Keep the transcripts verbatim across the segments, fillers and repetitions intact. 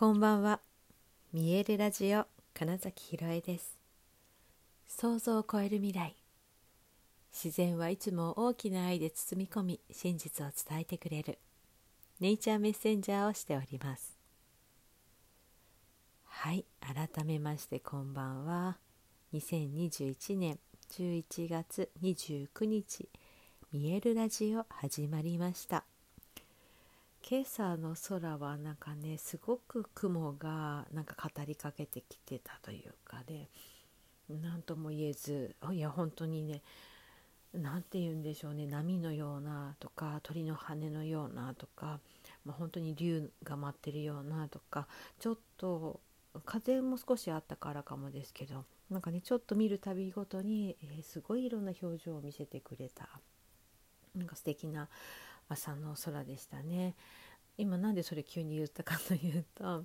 こんばんは。見えるラジオ金崎ひろえです。想像を超える未来。自然はいつも大きな愛で包み込み、真実を伝えてくれるネイチャーメッセンジャーをしております。はい、改めましてこんばんは。にせんにじゅういちねんじゅういちがつにじゅうくにち、見えるラジオ始まりました。今朝の空はなんかね、すごく雲がなんか語りかけてきてたというかね、なんとも言えず、いや本当にね、なんて言うんでしょうね、波のようなとか、鳥の羽のようなとか、まあ、本当に竜が舞ってるようなとか、ちょっと風も少しあったからかもですけど、なんかね、ちょっと見るたびごとに、えー、すごいいろんな表情を見せてくれた、なんか素敵な朝の空でしたね。今なんでそれ急に言ったかというと、あの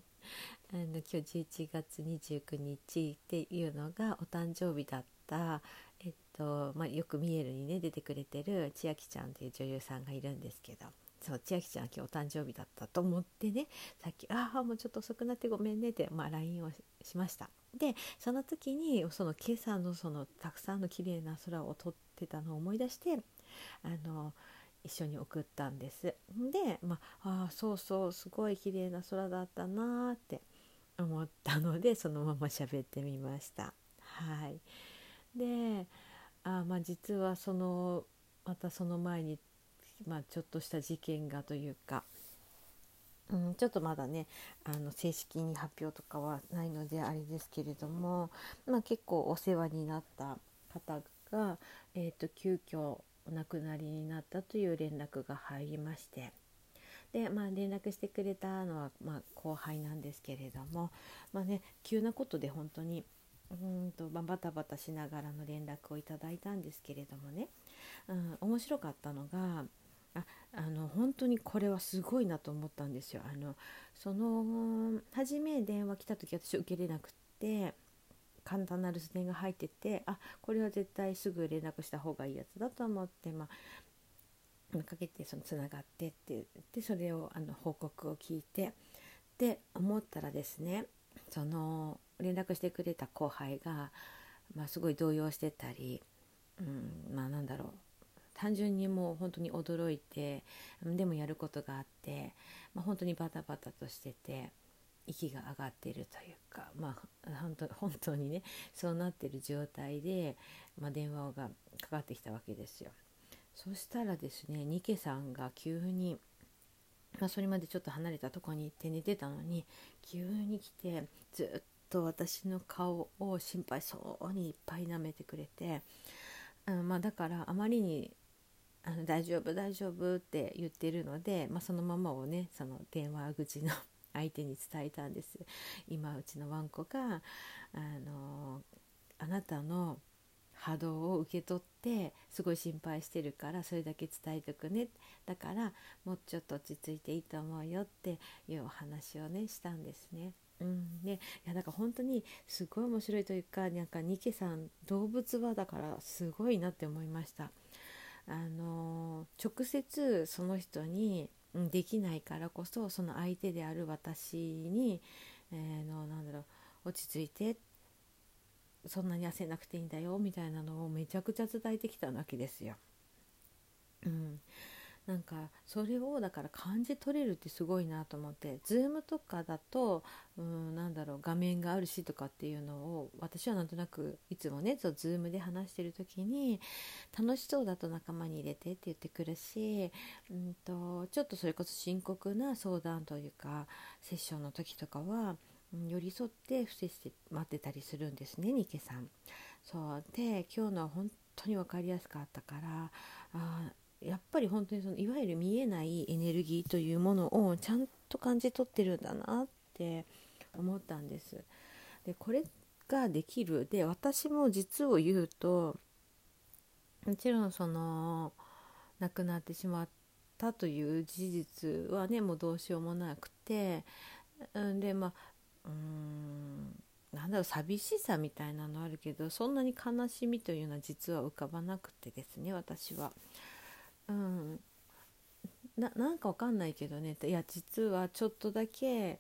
今日じゅういちがつにじゅうくにちっていうのがお誕生日だった、えっとまあ、よく見えるにね出てくれてる千秋ちゃんっていう女優さんがいるんですけど、そう千秋ちゃん今日お誕生日だったと思ってね、さっきああもうちょっと遅くなってごめんねって、まあ、ライン をしました。でその時にその今朝のそのたくさんの綺麗な空を撮ってたのを思い出して、あの一緒に送ったんです。で、まあ、あそうそうすごい綺麗な空だったなって思ったので、そのまま喋ってみました。はい。であ、まあ、実はそのまたその前に、まあ、ちょっとした事件がというか、うん、ちょっとまだねあの正式に発表とかはないのであれですけれども、まあ、結構お世話になった方が、えーと、急遽お亡くなりになったという連絡が入りまして、で、まあ、連絡してくれたのは、まあ、後輩なんですけれども、まあね、急なことで本当にうんと、まあ、バタバタしながらの連絡をいただいたんですけれどもね、うん、面白かったのが、ああの本当にこれはすごいなと思ったんですよ。あのその初め電話来た時私受けれなくて、簡単な留守電が入ってて、あこれは絶対すぐ連絡した方がいいやつだと思って、まあ、かけてそのつながってって言って、それをあの報告を聞いてで思ったらですね、その連絡してくれた後輩が、まあ、すごい動揺してたり、うん、まあなんだろう、単純にもう本当に驚いて、でもやることがあって、まあ、本当にバタバタとしてて息が上がっているというか、まあ、本当、本当にねそうなっている状態で、まあ、電話がかかってきたわけですよ。そしたらですね、ニケさんが急に、まあ、それまでちょっと離れたとこに行って寝てたのに急に来て、ずっと私の顔を心配そうにいっぱい舐めてくれて、あの、まあ、だからあまりにあの大丈夫大丈夫って言ってるので、まあ、そのままをねその電話口の相手に伝えたんです。今うちのワンコがあのあなたの波動を受け取ってすごい心配してるから、それだけ伝えとくね、だからもうちょっと落ち着いていいと思うよっていうお話をねしたんですね。うん、でいやだから本当にすごい面白いというか、なんかニケさん動物はだからすごいなって思いました。あの直接その人にできないからこそ、その相手である私に、えー、のなんだろう、落ち着いてそんなに焦んなくていいんだよみたいなのをめちゃくちゃ伝えてきたわけですよ。うん、なんかそれをだから感じ取れるってすごいなと思って、 Zoom とかだと、うん、なんだろう画面があるしとかっていうのを私はなんとなくいつもね Zoom で話してる時に、楽しそうだと仲間に入れてって言ってくるし、うんとちょっとそれこそ深刻な相談というかセッションの時とかは、うん、寄り添って伏せして待ってたりするんですね、ニケさん。そうで今日のは本当に分かりやすかったから、あやっぱり本当にそのいわゆる見えないエネルギーというものをちゃんと感じ取ってるんだなって思ったんです。でこれができるで、私も実を言うともちろんその亡くなってしまったという事実はねもうどうしようもなくて、でまあうーんなんだろう、寂しさみたいなのあるけど、そんなに悲しみというのは実は浮かばなくてですね、私は。うん、な, なんかわかんないけどね、いや実はちょっとだけ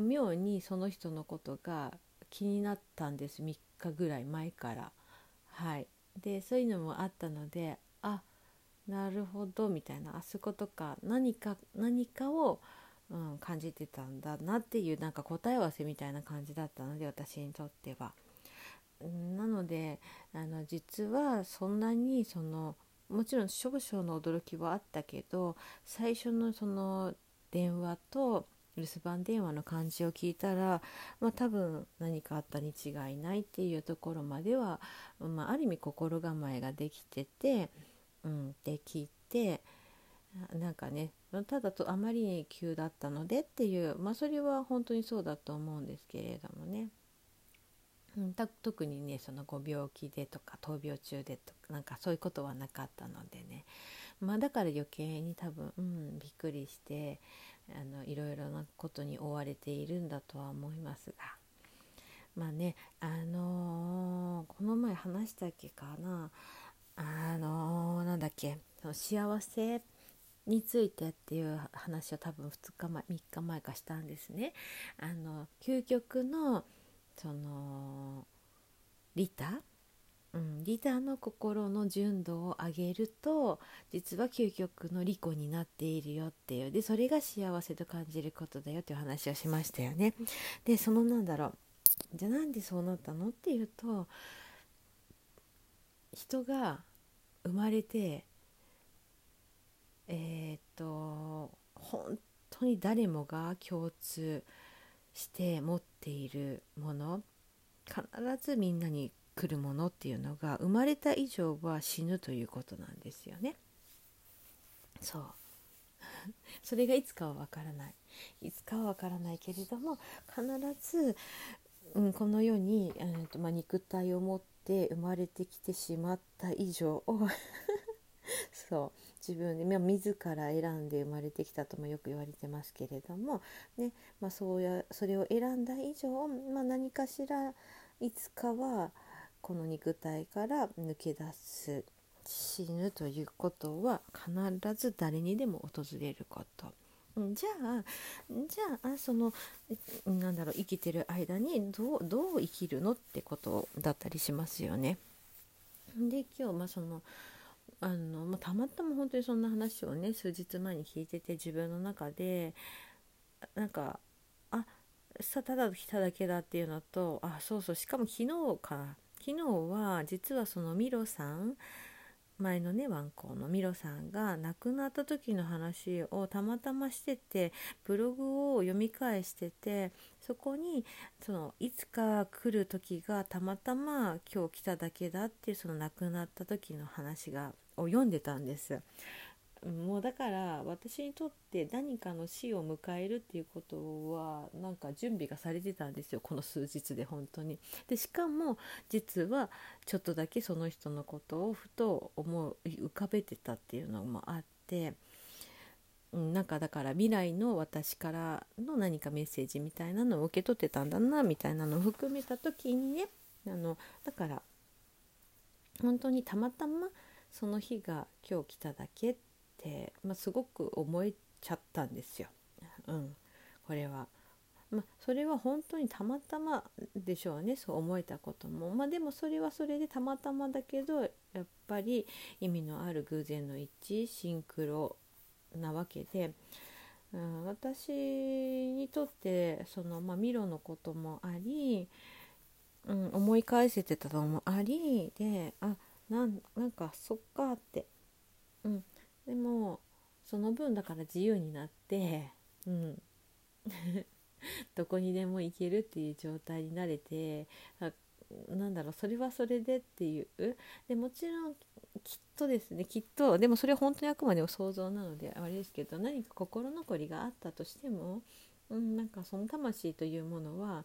妙にその人のことが気になったんです、みっかぐらい前から、はい、でそういうのもあったので、あ、なるほどみたいな、あそことか何か何かを、うん、感じてたんだなっていう、なんか答え合わせみたいな感じだったので、私にとっては。なのであの実はそんなにそのもちろん少々の驚きはあったけど、最初のその電話と留守番電話の感じを聞いたら、まあ、多分何かあったに違いないっていうところまでは、まあ、ある意味心構えができてて、うん、って聞いて、なんかね、ただとあまりに急だったのでっていう、まあ、それは本当にそうだと思うんですけれどもね。た特にね、そのご病気でとか闘病中でとかなんかそういうことはなかったのでね、まあ、だから余計に多分、うん、びっくりしてあのいろいろなことに追われているんだとは思いますが、まあね、あのー、この前話したっけかな、あのー、なんだっけ、その幸せについてっていう話を多分ふつかまえみっかまえかしたんですね。あの究極のその利他、うん、利他の心の純度を上げると実は究極の利己になっているよっていう、でそれが幸せと感じることだよっていう話をしましたよね。でそのなんだろう、じゃあなんでそうなったのっていうと、人が生まれてえー、っと本当に誰もが共通して持っているもの、必ずみんなに来るものっていうのが、生まれた以上は死ぬということなんですよね。そうそれがいつかはわからない、いつかはわからないけれども必ず、うん、この世に、えーとまあ、肉体を持って生まれてきてしまった以上をそう自分で、まあ、自ら選んで生まれてきたともよく言われてますけれども、ね、まあ、そうやそれを選んだ以上、まあ、何かしらいつかはこの肉体から抜け出す、死ぬということは必ず誰にでも訪れること。じゃあ、じゃあそのなんだろう、生きてる間にどう、どう生きるのってことだったりしますよね。で今日、まあそのあのまあ、たまたま本当にそんな話をね数日前に聞いてて、自分の中でなんかあさただ来ただけだっていうのと、あそうそう、しかも昨日か昨日は実はそのミロさん、前のねワンコのミロさんが亡くなった時の話をたまたましてて、ブログを読み返してて、そこにそのいつか来る時がたまたま今日来ただけだっていう、その亡くなった時の話がを読んでたんです。もうだから私にとって何かの死を迎えるっていうことはなんか準備がされてたんですよ、この数日で本当に。でしかも実はちょっとだけその人のことをふと思い浮かべてたっていうのもあって、なんかだから未来の私からの何かメッセージみたいなのを受け取ってたんだなみたいなのを含めた時にね、あのだから本当にたまたまその日が今日来ただけって、まあ、すごく思えちゃったんですよ、うん、これは、まあ、それは本当にたまたまでしょうね、そう思えたことも、まあ、でもそれはそれでたまたまだけど、やっぱり意味のある偶然の一致、シンクロなわけで、うん、私にとってその、まあ、ミロのこともあり、うん、思い返せてたのもありで、あなん、なんかそっかって、うん、でもその分だから自由になって、うん、どこにでも行けるっていう状態になれて、なんだろう、それはそれでっていう、でもちろんきっとですね、きっとでもそれは本当にあくまでも想像なのであれですけど、何か心残りがあったとしても、うん、なんかその魂というものは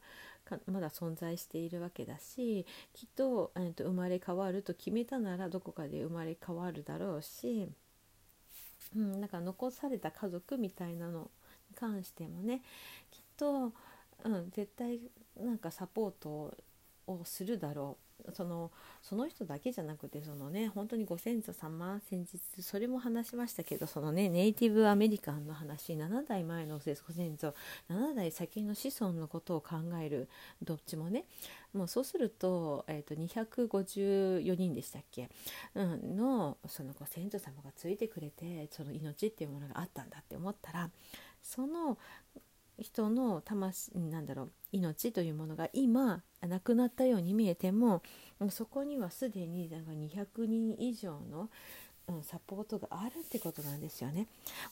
まだ存在しているわけだし、きっと、えーと、生まれ変わると決めたならどこかで生まれ変わるだろうし、うん、なんか残された家族みたいなのに関してもね、きっと、うん、絶対なんかサポートをするだろうそのその人だけじゃなくてそのね本当にご先祖様、先日それも話しましたけど、そのねネイティブアメリカンの話、なな代前のご先祖、なな代先の子孫のことを考える、どっちもね、もうそうすると、えーとにひゃくごじゅうよにんでしたっけ、うん、のそのご先祖様がついてくれて、その命っていうものがあったんだって思ったら、その人の魂、なんだろう、命というものが今なくなったように見えても、そこにはすでになんかにひゃくにん以上の、うん、サポートがあるってことなんですよね。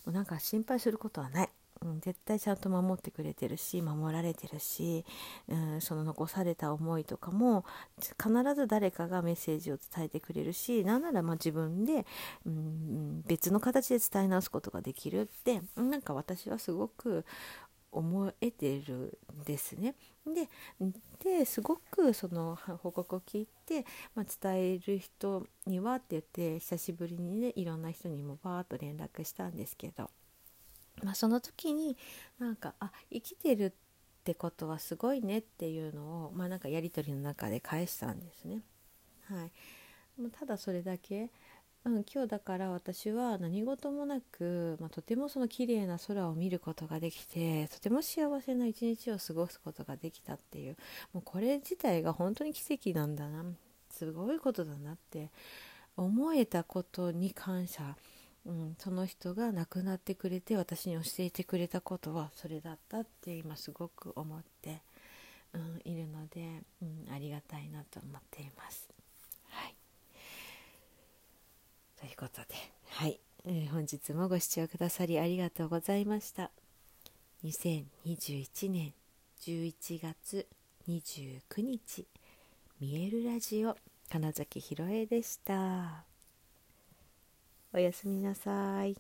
もうなんか心配することはない、うん、絶対ちゃんと守ってくれてるし、守られてるし、うん、その残された思いとかも必ず誰かがメッセージを伝えてくれるし、なんならまあ自分で、うん、別の形で伝え直すことができるって、なんか私はすごく思えてるんですね。で、ですごくその報告を聞いて、まあ、伝える人にはって言って久しぶりにね、いろんな人にもバーッと連絡したんですけど、まあ、その時になんかあ生きてるってことはすごいねっていうのを、まあ、なんかやり取りの中で返したんですね。はい、ただそれだけ。うん、今日だから私は何事もなく、まあ、とてもその綺麗な空を見ることができて、とても幸せな一日を過ごすことができたっていう、もうこれ自体が本当に奇跡なんだな、すごいことだなって思えたことに感謝、うん、その人が亡くなってくれて私に教えてくれたことはそれだったって今すごく思って、うん、いるので、うん、ありがたいなと思っています。はい。ということで、はい、えー、本日もご視聴くださりありがとうございました。にせんにじゅういちねんじゅういちがつにじゅうくにち、見えるラジオ、金崎ひろえでした。おやすみなさい。